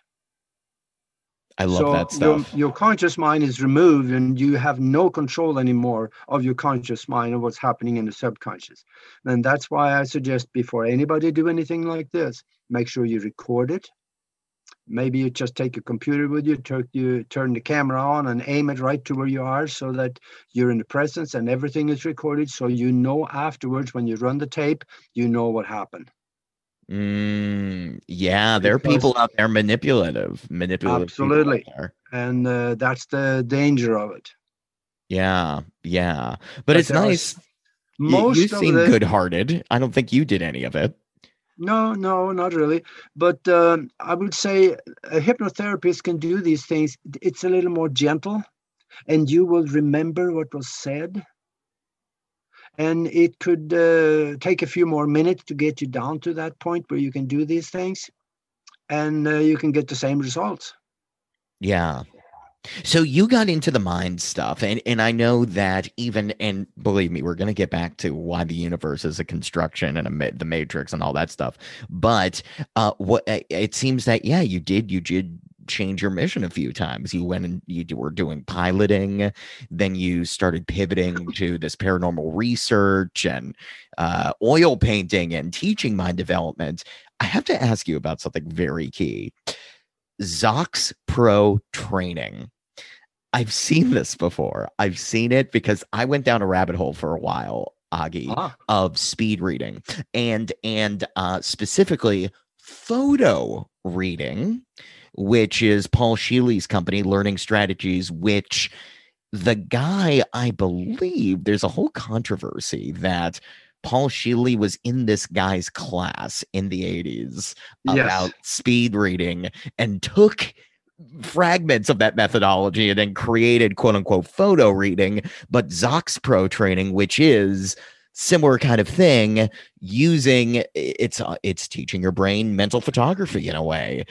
I love that stuff. Your conscious mind is removed and you have no control anymore of your conscious mind and what's happening in the subconscious. And that's why I suggest before anybody do anything like this, make sure you record it. Maybe you just take your computer with you, turn the camera on and aim it right to where you are so that you're in the presence and everything is recorded. So you know afterwards when you run the tape, you know what happened. Yeah, there are people out there manipulative. Absolutely. And that's the danger of it. Yeah. But it's nice. You seem good-hearted. I don't think you did any of it. No, not really. But I would say a hypnotherapist can do these things. It's a little more gentle, and you will remember what was said. And it could take a few more minutes to get you down to that point where you can do these things, and you can get the same results. Yeah. So you got into the mind stuff, and I know that and believe me, we're going to get back to why the universe is a construction and the Matrix and all that stuff. But it seems that, yeah, you did change your mission a few times. You went and you were doing piloting, then you started pivoting to this paranormal research and oil painting and teaching mind development. I have to ask you about something very key. Zox Pro training. I've seen this before. I've seen it because I went down a rabbit hole for a while, Aage, of speed reading and specifically photo reading, which is Paul Sheely's company, Learning Strategies, which the guy, I believe, there's a whole controversy that Paul Sheely was in this guy's class in the 80s about speed reading and took fragments of that methodology and then created quote unquote photo reading. But Zox Pro training, which is similar kind of thing, using it's teaching your brain mental photography in a way,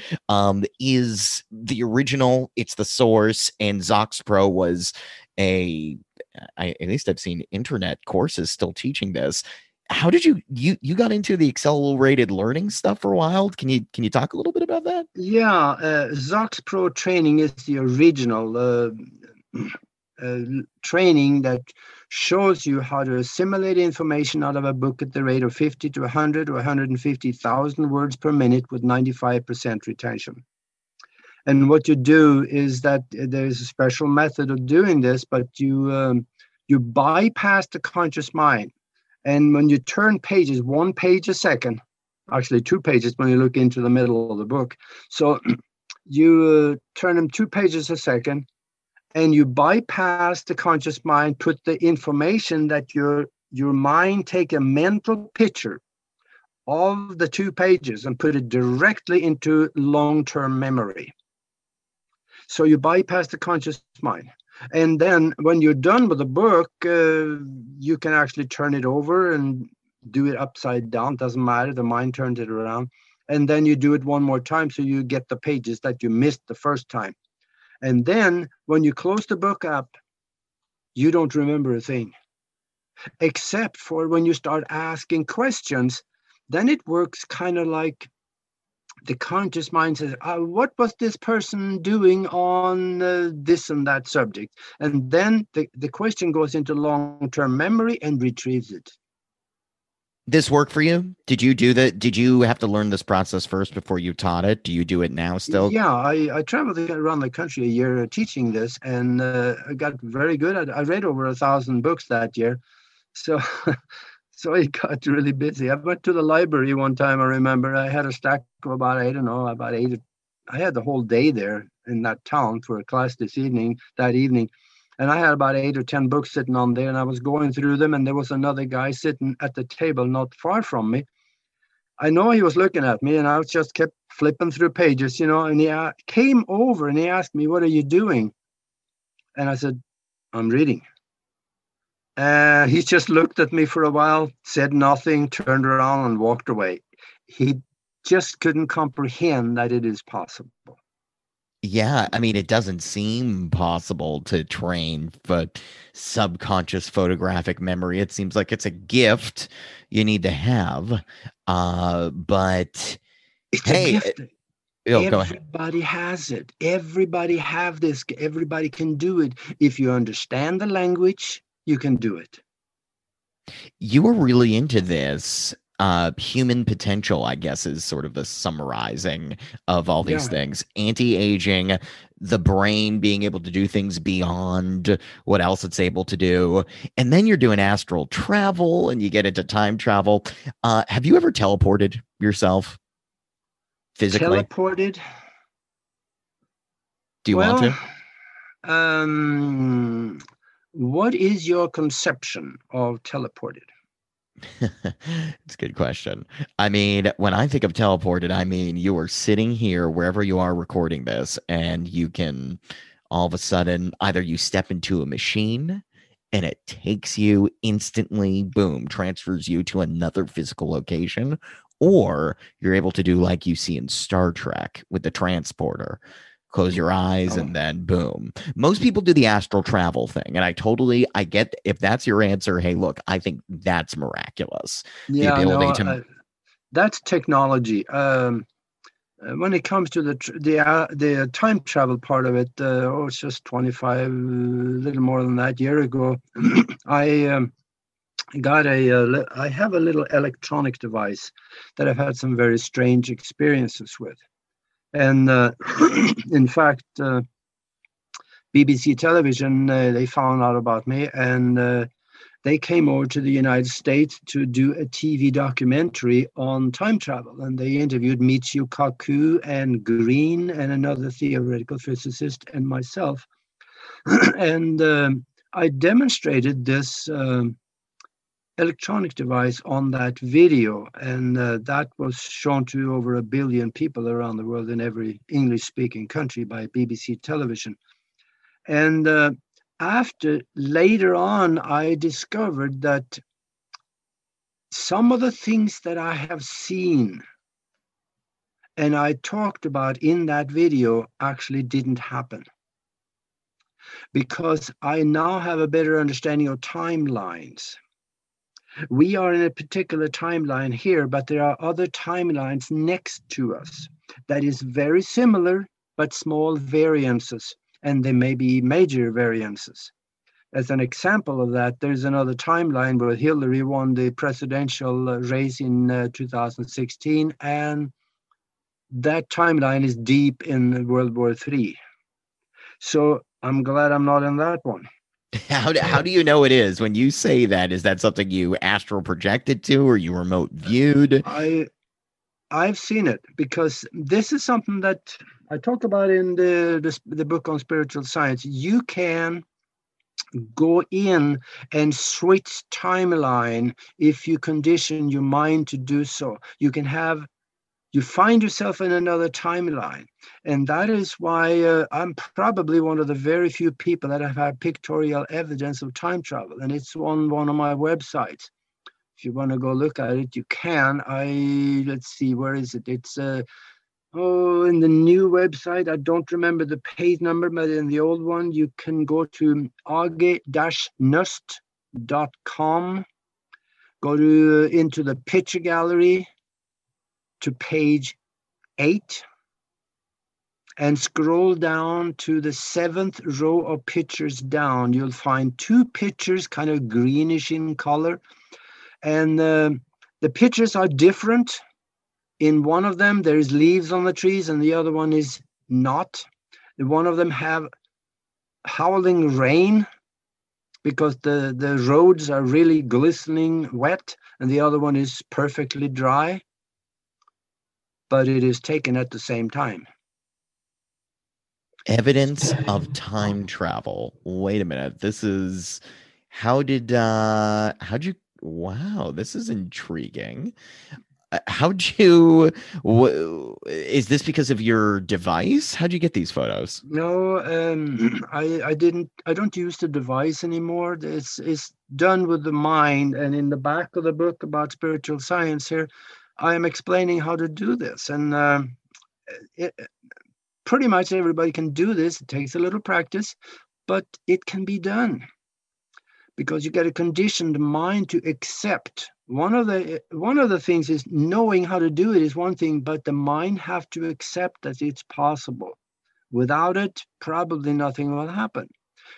is the original. It's the source. And Zox Pro was at least I've seen internet courses still teaching this. How did you got into the accelerated learning stuff for a while? Can you talk a little bit about that? Yeah, Zox Pro training is the original training that shows you how to assimilate information out of a book at the rate of 50 to 100 or 150,000 words per minute with 95% retention. And what you do is that there is a special method of doing this, but you bypass the conscious mind. And when you turn pages, one page a second, actually 2 pages when you look into the middle of the book. So you turn them 2 pages a second, and you bypass the conscious mind, put the information that your mind take a mental picture of the 2 pages and put it directly into long-term memory. So you bypass the conscious mind. And then when you're done with the book, you can actually turn it over and do it upside down. Doesn't matter. The mind turns it around. And then you do it one more time so you get the pages that you missed the first time. And then when you close the book up, you don't remember a thing, except for when you start asking questions. Then it works kind of like the conscious mind says, what was this person doing on this and that subject? And then the question goes into long-term memory and retrieves it. This work for you? Did you do that? Did you have to learn this process first before you taught it? Do you do it now still? Yeah, I traveled around the country a year teaching this, and I got very good at it. I read over 1,000 books that year, so it got really busy. I went to the library one time. I remember I had a stack of about eight. I had the whole day there in that town for a class that evening. And I had about 8 or 10 books sitting on there, and I was going through them, and there was another guy sitting at the table not far from me. I know he was looking at me, and I just kept flipping through pages, and he came over and he asked me, what are you doing? And I said, I'm reading. And he just looked at me for a while, said nothing, turned around and walked away. He just couldn't comprehend that it is possible. Yeah, I mean, it doesn't seem possible to train for subconscious photographic memory. It seems like it's a gift you need to have. But it's hey, everybody has it. Everybody have this. Everybody can do it. If you understand the language, you can do it. You were really into this. Human potential, I guess, is sort of the summarizing of all these things. Anti-aging, the brain being able to do things beyond what else it's able to do. And then you're doing astral travel and you get into time travel. Have you ever teleported yourself physically? Teleported? Do you want to? What is your conception of teleported? It's a good question. I mean, when I think of teleported, I mean, you are sitting here wherever you are recording this, and you can all of a sudden either you step into a machine and it takes you instantly, boom, transfers you to another physical location, or you're able to do like you see in Star Trek with the transporter. Close your eyes and then boom. Most people do the astral travel thing. And I get if that's your answer. Hey, look, I think that's miraculous. Yeah, that's technology. When it comes to the time travel part of it, it's just 25, a little more than that year ago. I have a little electronic device that I've had some very strange experiences with. And in fact, BBC television, they found out about me, and they came over to the United States to do a TV documentary on time travel. And they interviewed Michio Kaku and Green and another theoretical physicist and myself. And I demonstrated this electronic device on that video, and that was shown to over 1 billion people around the world in every English-speaking country by BBC television. And later on, I discovered that some of the things that I have seen and I talked about in that video actually didn't happen, because I now have a better understanding of timelines. We are in a particular timeline here, but there are other timelines next to us that is very similar, but small variances, and they may be major variances. As an example of that, there's another timeline where Hillary won the presidential race in 2016, and that timeline is deep in World War III. So I'm glad I'm not in that one. How do you know it is? When you say that, is that something you astral projected to or you remote viewed? I've seen it, because this is something that I talk about in the book on spiritual science. You can go in and switch timeline if you condition your mind to do so. You find yourself in another timeline. And that is why I'm probably one of the very few people that have had pictorial evidence of time travel. And it's on one of my websites. If you want to go look at it, you can. Let's see, where is it? It's in the new website. I don't remember the page number, but in the old one, you can go to aage-nost.com, go to into the picture gallery, to page 8, and scroll down to the 7th row of pictures down. You'll find two pictures, kind of greenish in color. And the pictures are different. In one of them, there's leaves on the trees, and the other one is not. One of them have howling rain, because the roads are really glistening wet, and the other one is perfectly dry. But it is taken at the same time. Evidence of time travel. Wait a minute. This is wow, this is intriguing. Is this because of your device? How'd you get these photos? No, I don't use the device anymore. It's done with the mind. And in the back of the book about spiritual science here, I am explaining how to do this, and pretty much everybody can do this. It takes a little practice, but it can be done because you got to condition the mind to accept. One of the things is knowing how to do it is one thing, but the mind have to accept that it's possible. Without it, probably nothing will happen.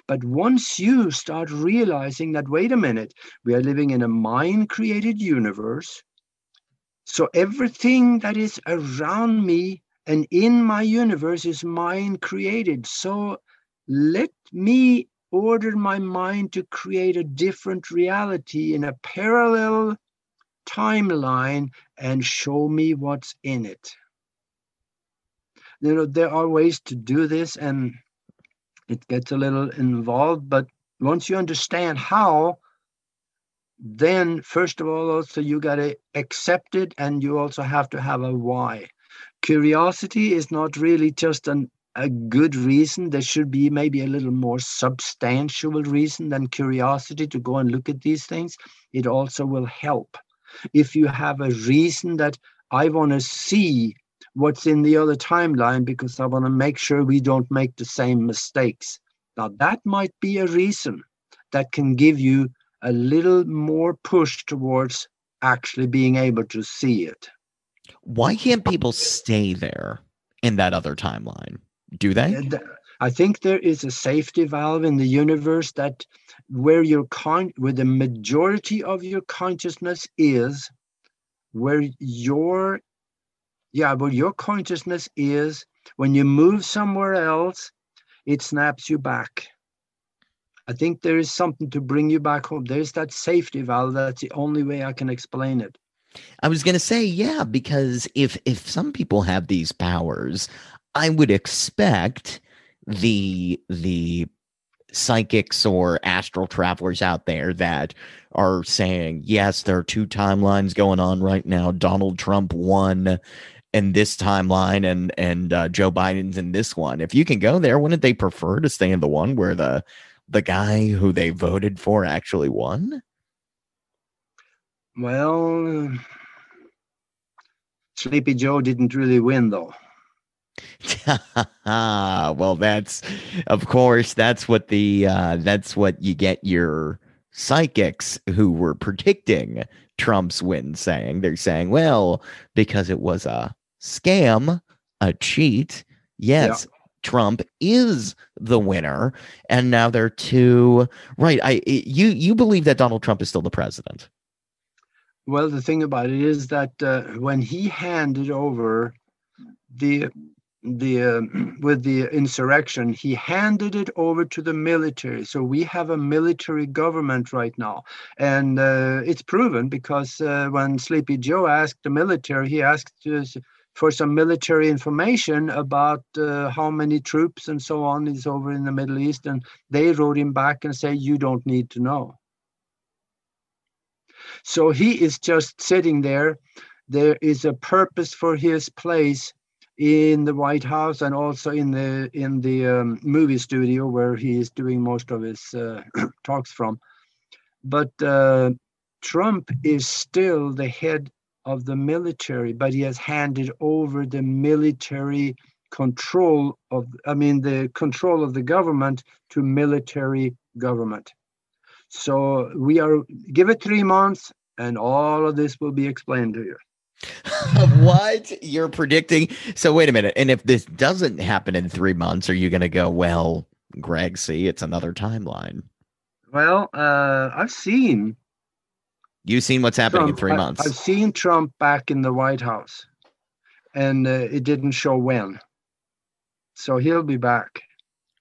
But once you start realizing that, wait a minute, we are living in a mind-created universe. So everything that is around me and in my universe is mind-created. So let me ordered my mind to create a different reality in a parallel timeline and show me what's in it. You know, there are ways to do this and it gets a little involved, but once you understand how, then first of all, also you got to accept it and you also have to have a why. Curiosity is not really just a good reason. There should be maybe a little more substantial reason than curiosity to go and look at these things. It also will help. If you have a reason that I want to see what's in the other timeline because I want to make sure we don't make the same mistakes. Now that might be a reason that can give you a little more push towards actually being able to see it. Why can't people stay there in that other timeline? Do they? I think there is a safety valve in the universe that where the majority of your consciousness is, where your consciousness is, when you move somewhere else, it snaps you back. I think there is something to bring you back home. There's that safety valve. That's the only way I can explain it. I was going to say, yeah, because if some people have these powers, I would expect the psychics or astral travelers out there that are saying, yes, there are two timelines going on right now. Donald Trump won in this timeline and Joe Biden's in this one. If you can go there, wouldn't they prefer to stay in the one where the guy who they voted for actually won? Well, Sleepy Joe didn't really win, though. Well, that's, of course, that's what you get your psychics who were predicting Trump's win saying. They're saying, well, because it was a scam, a cheat. Yes, yeah. Trump is the winner, and now they're too right. You believe that Donald Trump is still the president? Well, the thing about it is that when he handed over with the insurrection, he handed it over to the military. So we have a military government right now. And it's proven because when Sleepy Joe asked the military, he asked for some military information about how many troops and so on is over in the Middle East. And they wrote him back and say, you don't need to know. So he is just sitting there. There is a purpose for his place in the White House and also in the movie studio where he is doing most of his talks from. But Trump is still the head of the military, but he has handed over the military control the control of the government to military government. So give it 3 months and all of this will be explained to you. What you're predicting? So wait a minute. And if this doesn't happen in 3 months, are you going to go, well, Greg, see, it's another timeline? Well, You've seen what's happening in 3 months. I've seen Trump back in the White House and it didn't show when. So he'll be back.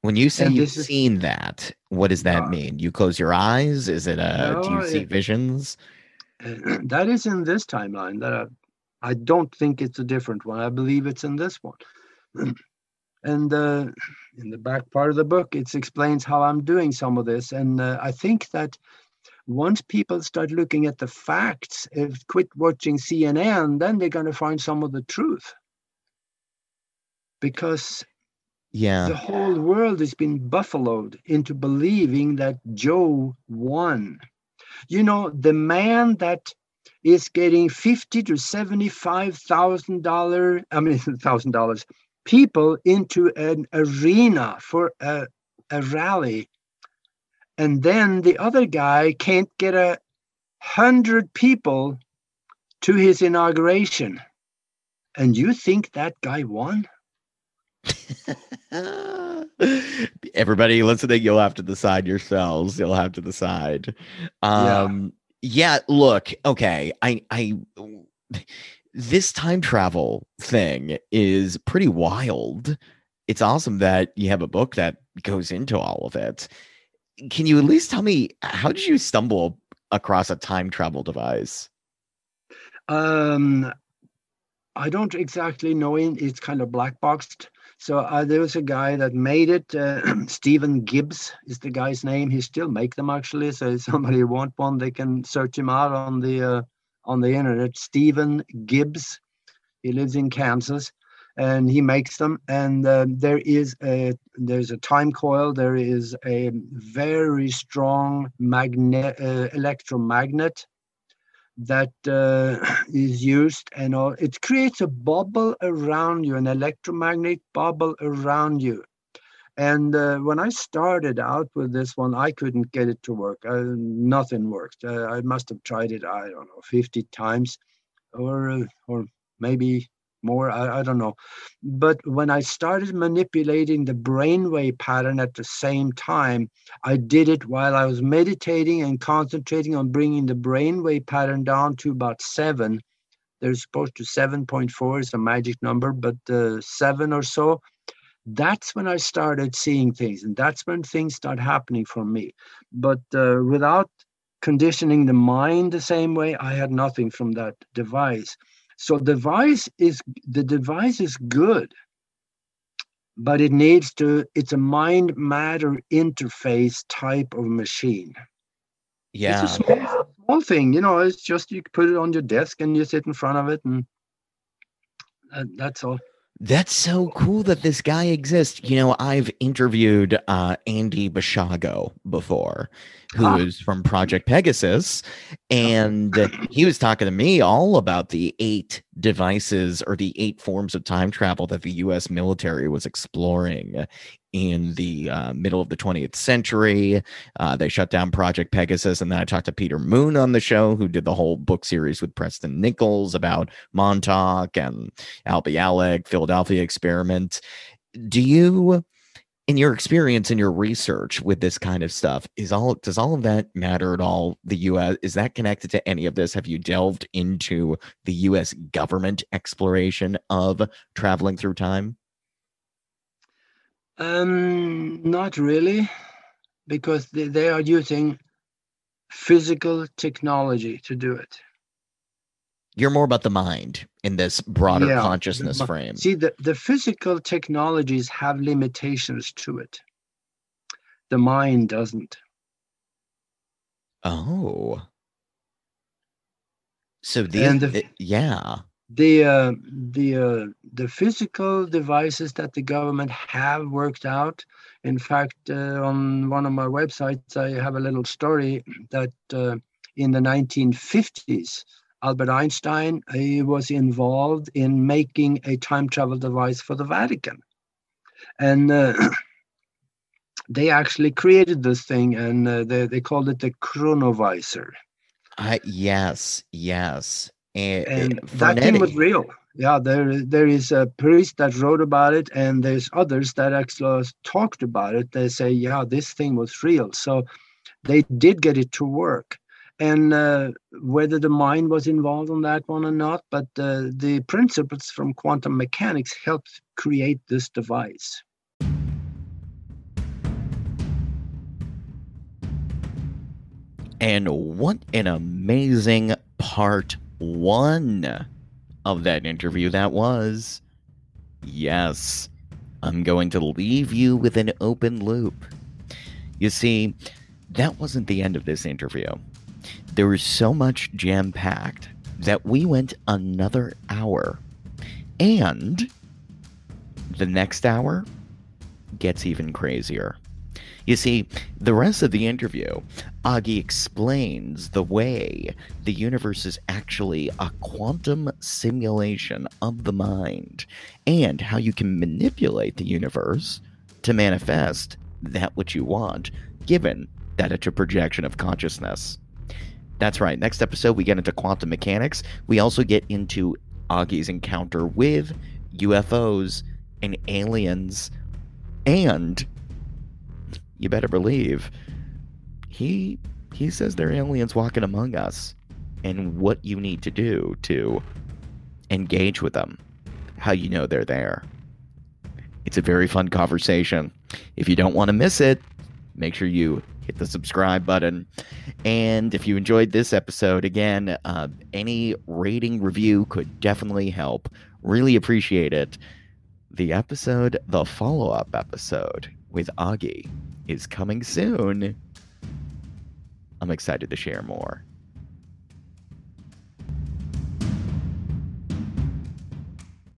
When you say you've seen that, what does that mean? You close your eyes? Is it do you see visions? That is in this timeline. That I don't think it's a different one. I believe it's in this one. And in the back part of the book, it explains how I'm doing some of this. And I think that once people start looking at the facts, quit watching CNN, then they're going to find some of the truth. Because the whole world has been buffaloed into believing that Joe won. You know, the man that is getting $50,000 to $75,000, people into an arena for a rally. And then the other guy can't get 100 people to his inauguration. And you think that guy won? Everybody listening, you'll have to decide yourselves. You'll have to decide. Yeah, look, okay. I this time travel thing is pretty wild. It's awesome that you have a book that goes into all of it. Can you at least tell me, how did you stumble across a time travel device? I don't exactly know. It's kind of black boxed. So there was a guy that made it. Stephen Gibbs is the guy's name. He still makes them, actually. So if somebody wants one, they can search him out on the internet. Stephen Gibbs. He lives in Kansas, and he makes them. And there's a time coil. There is a very strong electromagnet that is used, and all. It creates a bubble around you, an electromagnetic bubble around you. And when I started out with this one, I couldn't get it to work. Nothing worked. I must have tried it, I don't know, 50 times or maybe more. I don't know. But when I started manipulating the brainwave pattern at the same time, I did it while I was meditating and concentrating on bringing the brainwave pattern down to about 7. They're supposed to 7.4 is a magic number, but 7 or so. That's when I started seeing things, and that's when things start happening for me. But without conditioning the mind the same way, I had nothing from that device. So the device is good, but it needs to, it's a mind matter interface type of machine. Yeah. It's a small thing, you know, it's just, you put it on your desk and you sit in front of it, and that's all. That's so cool that this guy exists. You know, I've interviewed Andy Basiago before, who is from Project Pegasus, and he was talking to me all about the 8 devices or the 8 forms of time travel that the U.S. military was exploring in the middle of the 20th century. They shut down Project Pegasus, and then I talked to Peter Moon on the show, who did the whole book series with Preston Nichols about Montauk and Alec, Philadelphia Experiment. Do you, in your experience, in your research with this kind of stuff, does all of that matter at all? The U.S., is that connected to any of this? Have you delved into the U.S. government exploration of traveling through time? Not really, because they are using physical technology to do it. You're more about the mind in this broader consciousness frame. See, the physical technologies have limitations to it. The mind doesn't. Oh. So the physical devices that the government have worked out. In fact, on one of my websites, I have a little story that in the 1950s, Albert Einstein, he was involved in making a time travel device for the Vatican. And they actually created this thing, and they called it the chronovisor. Yes. And that thing was real. Yeah, there is a priest that wrote about it, and there's others that actually talked about it. They say, yeah, this thing was real. So they did get it to work. And whether the mind was involved on that one or not, but the principles from quantum mechanics helped create this device. And what an amazing part 1 of that interview that was. Yes, I'm going to leave you with an open loop. You see, that wasn't the end of this interview. There was so much jam-packed that we went another hour. And the next hour gets even crazier. You see, the rest of the interview, Aage explains the way the universe is actually a quantum simulation of the mind and how you can manipulate the universe to manifest that which you want, given that it's a projection of consciousness. That's right. Next episode, we get into quantum mechanics. We also get into Aage's encounter with UFOs and aliens, and you better believe he says there are aliens walking among us, and what you need to do to engage with them, how you know they're there. It's a very fun conversation. If you don't want to miss it, make sure you hit the subscribe button. And if you enjoyed this episode, again, any rating review could definitely help. Really appreciate it. The episode, the follow-up episode with Aage, is coming soon. I'm excited to share more.